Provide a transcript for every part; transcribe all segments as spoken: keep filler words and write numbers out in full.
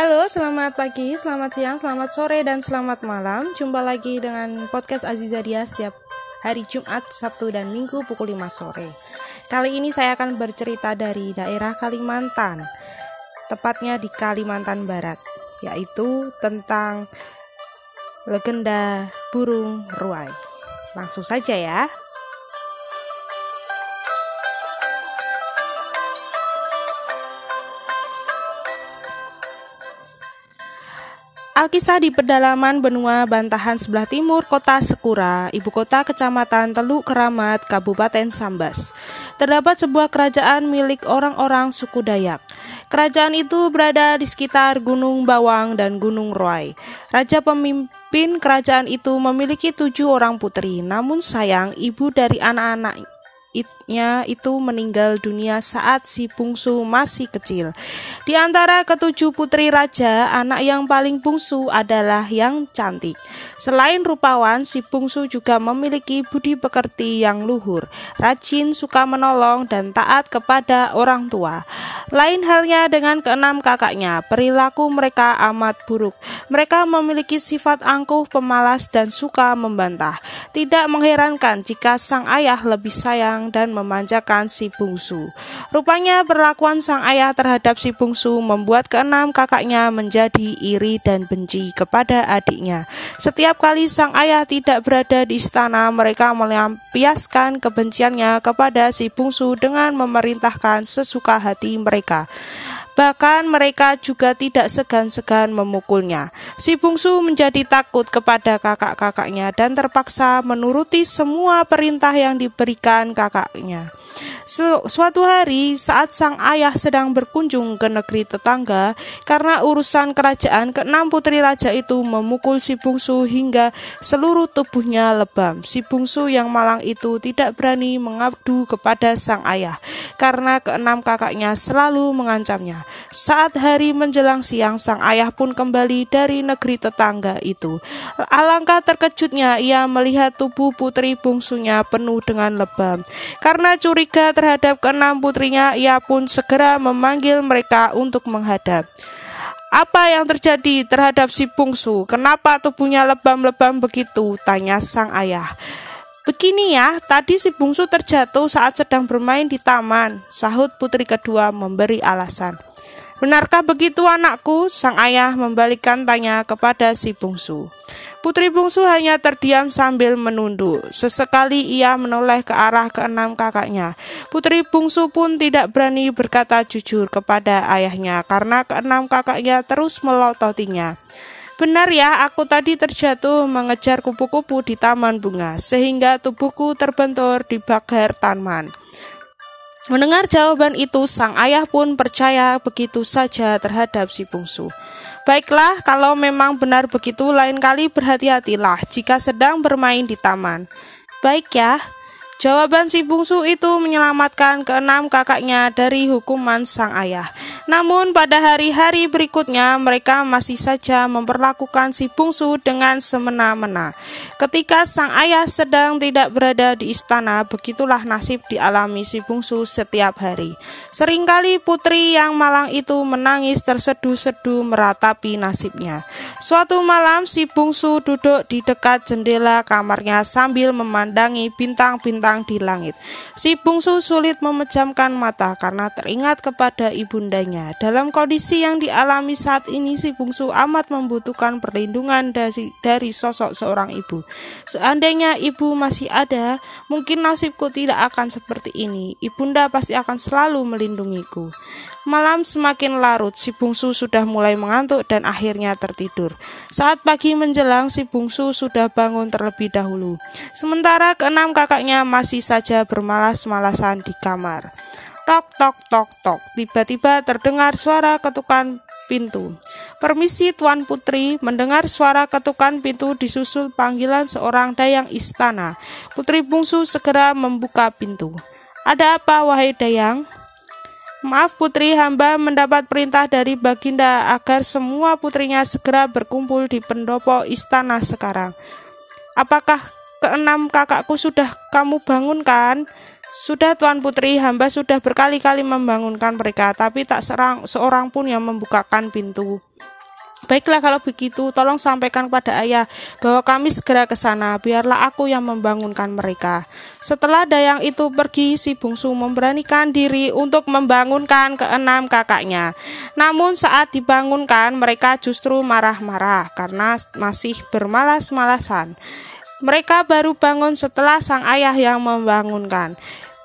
Halo, selamat pagi, selamat siang, selamat sore, dan selamat malam. Jumpa lagi dengan podcast Aziza Zadia setiap hari Jumat, Sabtu, dan Minggu pukul lima sore. Kali ini saya akan bercerita dari daerah Kalimantan, tepatnya di Kalimantan Barat, yaitu tentang legenda burung Ruai. Langsung saja ya. Alkisah di pedalaman benua bantahan sebelah timur kota Sekura, ibu kota kecamatan Teluk Keramat, Kabupaten Sambas. Terdapat sebuah kerajaan milik orang-orang suku Dayak. Kerajaan itu berada di sekitar Gunung Bawang dan Gunung Ruai. Raja pemimpin kerajaan itu memiliki tujuh orang putri, namun sayang ibu dari anak-anak Itnya itu meninggal dunia saat si bungsu masih kecil. Di antara ketujuh putri raja, anak yang paling bungsu adalah yang cantik. Selain rupawan, si bungsu juga memiliki budi pekerti yang luhur, rajin, suka menolong, dan taat kepada orang tua. Lain halnya dengan keenam kakaknya, perilaku mereka amat buruk. Mereka memiliki sifat angkuh, pemalas, dan suka membantah. Tidak mengherankan jika sang ayah lebih sayang dan memanjakan si bungsu. Rupanya perlakuan sang ayah terhadap si bungsu membuat keenam kakaknya menjadi iri dan benci kepada adiknya. Setiap kali sang ayah tidak berada di istana, mereka melampiaskan kebenciannya kepada si bungsu dengan memerintahkan sesuka hati mereka. Bahkan mereka juga tidak segan-segan memukulnya. Si bungsu menjadi takut kepada kakak-kakaknya dan terpaksa menuruti semua perintah yang diberikan kakaknya. Suatu hari saat sang ayah sedang berkunjung ke negeri tetangga, karena urusan kerajaan, keenam putri raja itu memukul si bungsu hingga seluruh tubuhnya lebam. Si bungsu yang malang itu tidak berani mengadu kepada sang ayah karena keenam kakaknya selalu mengancamnya. Saat hari menjelang siang, sang ayah pun kembali dari negeri tetangga itu. Alangkah terkejutnya ia melihat tubuh putri bungsunya penuh dengan lebam. Karena curiga terhadap keenam putrinya, ia pun segera memanggil mereka untuk menghadap. Apa yang terjadi terhadap si bungsu? Kenapa tubuhnya lebam-lebam begitu? Tanya sang ayah. Begini ya, tadi si bungsu terjatuh saat sedang bermain di taman, sahut putri kedua memberi alasan. Benarkah begitu anakku? Sang ayah membalikkan tanya kepada si bungsu. Putri bungsu hanya terdiam sambil menunduk. Sesekali ia menoleh ke arah keenam kakaknya. Putri bungsu pun tidak berani berkata jujur kepada ayahnya karena keenam kakaknya terus melototinya. Benar ya, aku tadi terjatuh mengejar kupu-kupu di taman bunga, sehingga tubuhku terbentur di pagar taman. Mendengar jawaban itu, sang ayah pun percaya begitu saja terhadap si bungsu. Baiklah, kalau memang benar begitu, lain kali berhati-hatilah jika sedang bermain di taman. Baik ya. Jawaban si bungsu itu menyelamatkan keenam kakaknya dari hukuman sang ayah. Namun pada hari-hari berikutnya mereka masih saja memperlakukan si bungsu dengan semena-mena. Ketika sang ayah sedang tidak berada di istana, begitulah nasib dialami si bungsu setiap hari. Seringkali putri yang malang itu menangis terseduh-seduh meratapi nasibnya. Suatu malam si bungsu duduk di dekat jendela kamarnya sambil memandangi bintang-bintang bintang di langit. Si bungsu sulit memejamkan mata karena teringat kepada ibundanya. Dalam kondisi yang dialami saat ini, si bungsu amat membutuhkan perlindungan dari, dari sosok seorang ibu. Seandainya ibu masih ada, mungkin nasibku tidak akan seperti ini. Ibunda pasti akan selalu melindungiku. Malam semakin larut, si bungsu sudah mulai mengantuk dan akhirnya tertidur. Saat pagi menjelang, si bungsu sudah bangun terlebih dahulu. Sementara keenam kakaknya masih saja bermalas-malasan di kamar. Tok tok tok tok, tiba-tiba terdengar suara ketukan pintu. Permisi Tuan Putri, mendengar suara ketukan pintu disusul panggilan seorang dayang istana. Putri bungsu segera membuka pintu. Ada apa wahai dayang? Maaf putri, hamba mendapat perintah dari Baginda agar semua putrinya segera berkumpul di pendopo istana sekarang. Apakah keenam kakakku sudah kamu bangunkan? Sudah Tuan Putri, hamba sudah berkali-kali membangunkan mereka, tapi tak serang seorang pun yang membukakan pintu. Baiklah kalau begitu, tolong sampaikan kepada ayah bahwa kami segera ke sana, biarlah aku yang membangunkan mereka. Setelah dayang itu pergi, si bungsu memberanikan diri untuk membangunkan keenam kakaknya. Namun saat dibangunkan, mereka justru marah-marah karena masih bermalas-malasan. Mereka baru bangun setelah sang ayah yang membangunkan,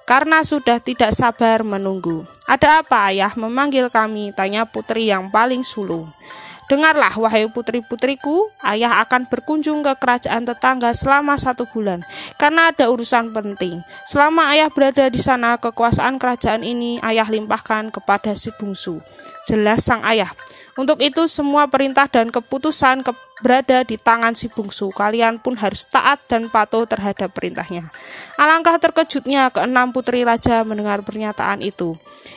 karena sudah tidak sabar menunggu. Ada apa ayah memanggil kami? Tanya putri yang paling sulung. Dengarlah wahai putri-putriku, ayah akan berkunjung ke kerajaan tetangga selama satu bulan karena ada urusan penting. Selama ayah berada di sana, kekuasaan kerajaan ini ayah limpahkan kepada si bungsu. Jelas sang ayah. Untuk itu semua perintah dan keputusan ke- berada di tangan si bungsu. Kalian pun harus taat dan patuh terhadap perintahnya. Alangkah terkejutnya keenam putri raja mendengar pernyataan itu.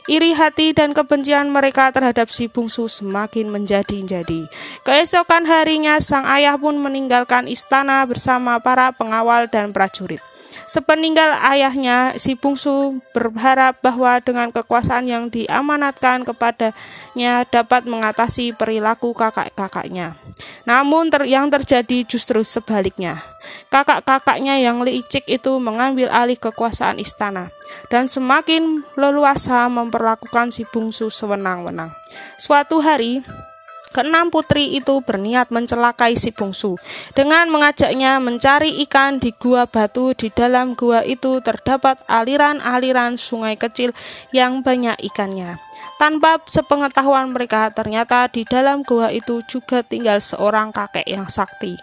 Iri hati dan kebencian mereka terhadap si bungsu semakin menjadi-jadi. Keesokan harinya sang ayah pun meninggalkan istana bersama para pengawal dan prajurit. Sepeninggal ayahnya, si bungsu berharap bahwa dengan kekuasaan yang diamanatkan kepadanya dapat mengatasi perilaku kakak-kakaknya. Namun ter- yang terjadi justru sebaliknya. Kakak-kakaknya yang licik itu mengambil alih kekuasaan istana dan semakin leluasa memperlakukan si bungsu sewenang-wenang. Suatu hari, keenam putri itu berniat mencelakai si bungsu dengan mengajaknya mencari ikan di gua batu. Di dalam gua itu terdapat aliran-aliran sungai kecil yang banyak ikannya. Tanpa sepengetahuan mereka, ternyata di dalam gua itu juga tinggal seorang kakek yang sakti.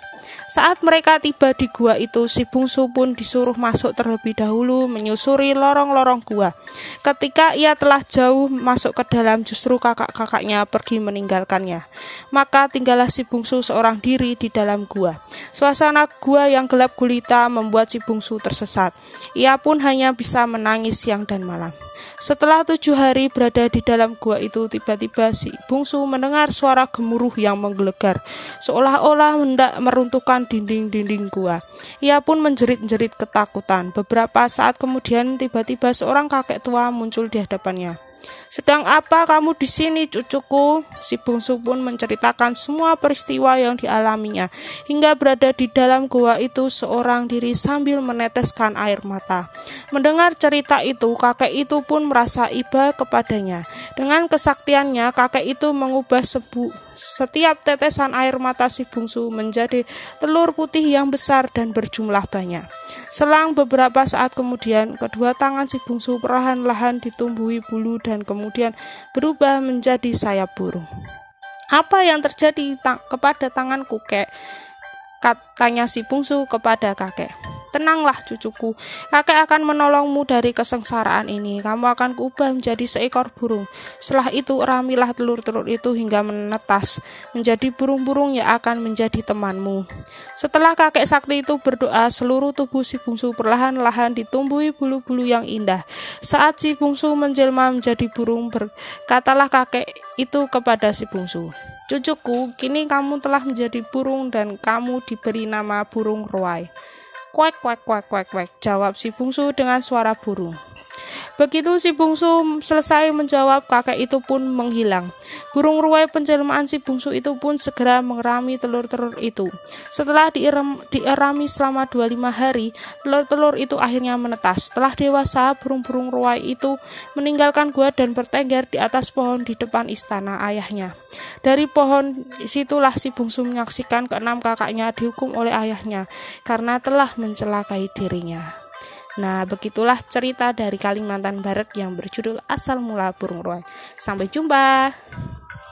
Saat mereka tiba di gua itu, si bungsu pun disuruh masuk terlebih dahulu menyusuri lorong-lorong gua. Ketika ia telah jauh masuk ke dalam, justru kakak-kakaknya pergi meninggalkannya. Maka tinggallah si bungsu seorang diri di dalam gua. Suasana gua yang gelap gulita membuat si bungsu tersesat. Ia pun hanya bisa menangis siang dan malam. Setelah tujuh hari berada di dalam gua itu, tiba-tiba si bungsu mendengar suara gemuruh yang menggelegar, seolah-olah hendak meruntuhkan dinding-dinding gua. Ia pun menjerit-jerit ketakutan. Beberapa saat kemudian, tiba-tiba seorang kakek tua muncul di hadapannya. Sedang apa kamu di sini, cucuku? Si bungsu pun menceritakan semua peristiwa yang dialaminya hingga berada di dalam gua itu seorang diri sambil meneteskan air mata. Mendengar cerita itu, kakek itu pun merasa iba kepadanya. Dengan kesaktiannya, kakek itu mengubah sebu- setiap tetesan air mata si bungsu menjadi telur putih yang besar dan berjumlah banyak. Selang beberapa saat kemudian, kedua tangan si bungsu perlahan-lahan ditumbuhi bulu dan kemudian berubah menjadi sayap burung. Apa yang terjadi ta- kepada tanganku, kek? Katanya si bungsu kepada kakek. Tenanglah cucuku, kakek akan menolongmu dari kesengsaraan ini. Kamu akan kuubah menjadi seekor burung. Setelah itu ramilah telur-telur itu hingga menetas menjadi burung-burung yang akan menjadi temanmu. Setelah kakek sakti itu berdoa, seluruh tubuh si bungsu perlahan-lahan ditumbuhi bulu-bulu yang indah. Saat si bungsu menjelma menjadi burung, berkatalah kakek itu kepada si bungsu. Cucuku, kini kamu telah menjadi burung dan kamu diberi nama burung Ruai. Kuek kuek kuek kuek kuek, jawab si bungsu dengan suara burung. Begitu si bungsu selesai menjawab, kakek itu pun menghilang. Burung ruai penjelmaan si bungsu itu pun segera mengerami telur-telur itu. Setelah dierem, dierami selama dua puluh lima hari, telur-telur itu akhirnya menetas. Setelah dewasa, burung-burung ruai itu meninggalkan gua dan bertengger di atas pohon di depan istana ayahnya. Dari pohon situlah si bungsu menyaksikan keenam kakaknya dihukum oleh ayahnya karena telah mencelakai dirinya. Nah, begitulah cerita dari Kalimantan Barat yang berjudul Asal Mula Burung Ruai. Sampai jumpa.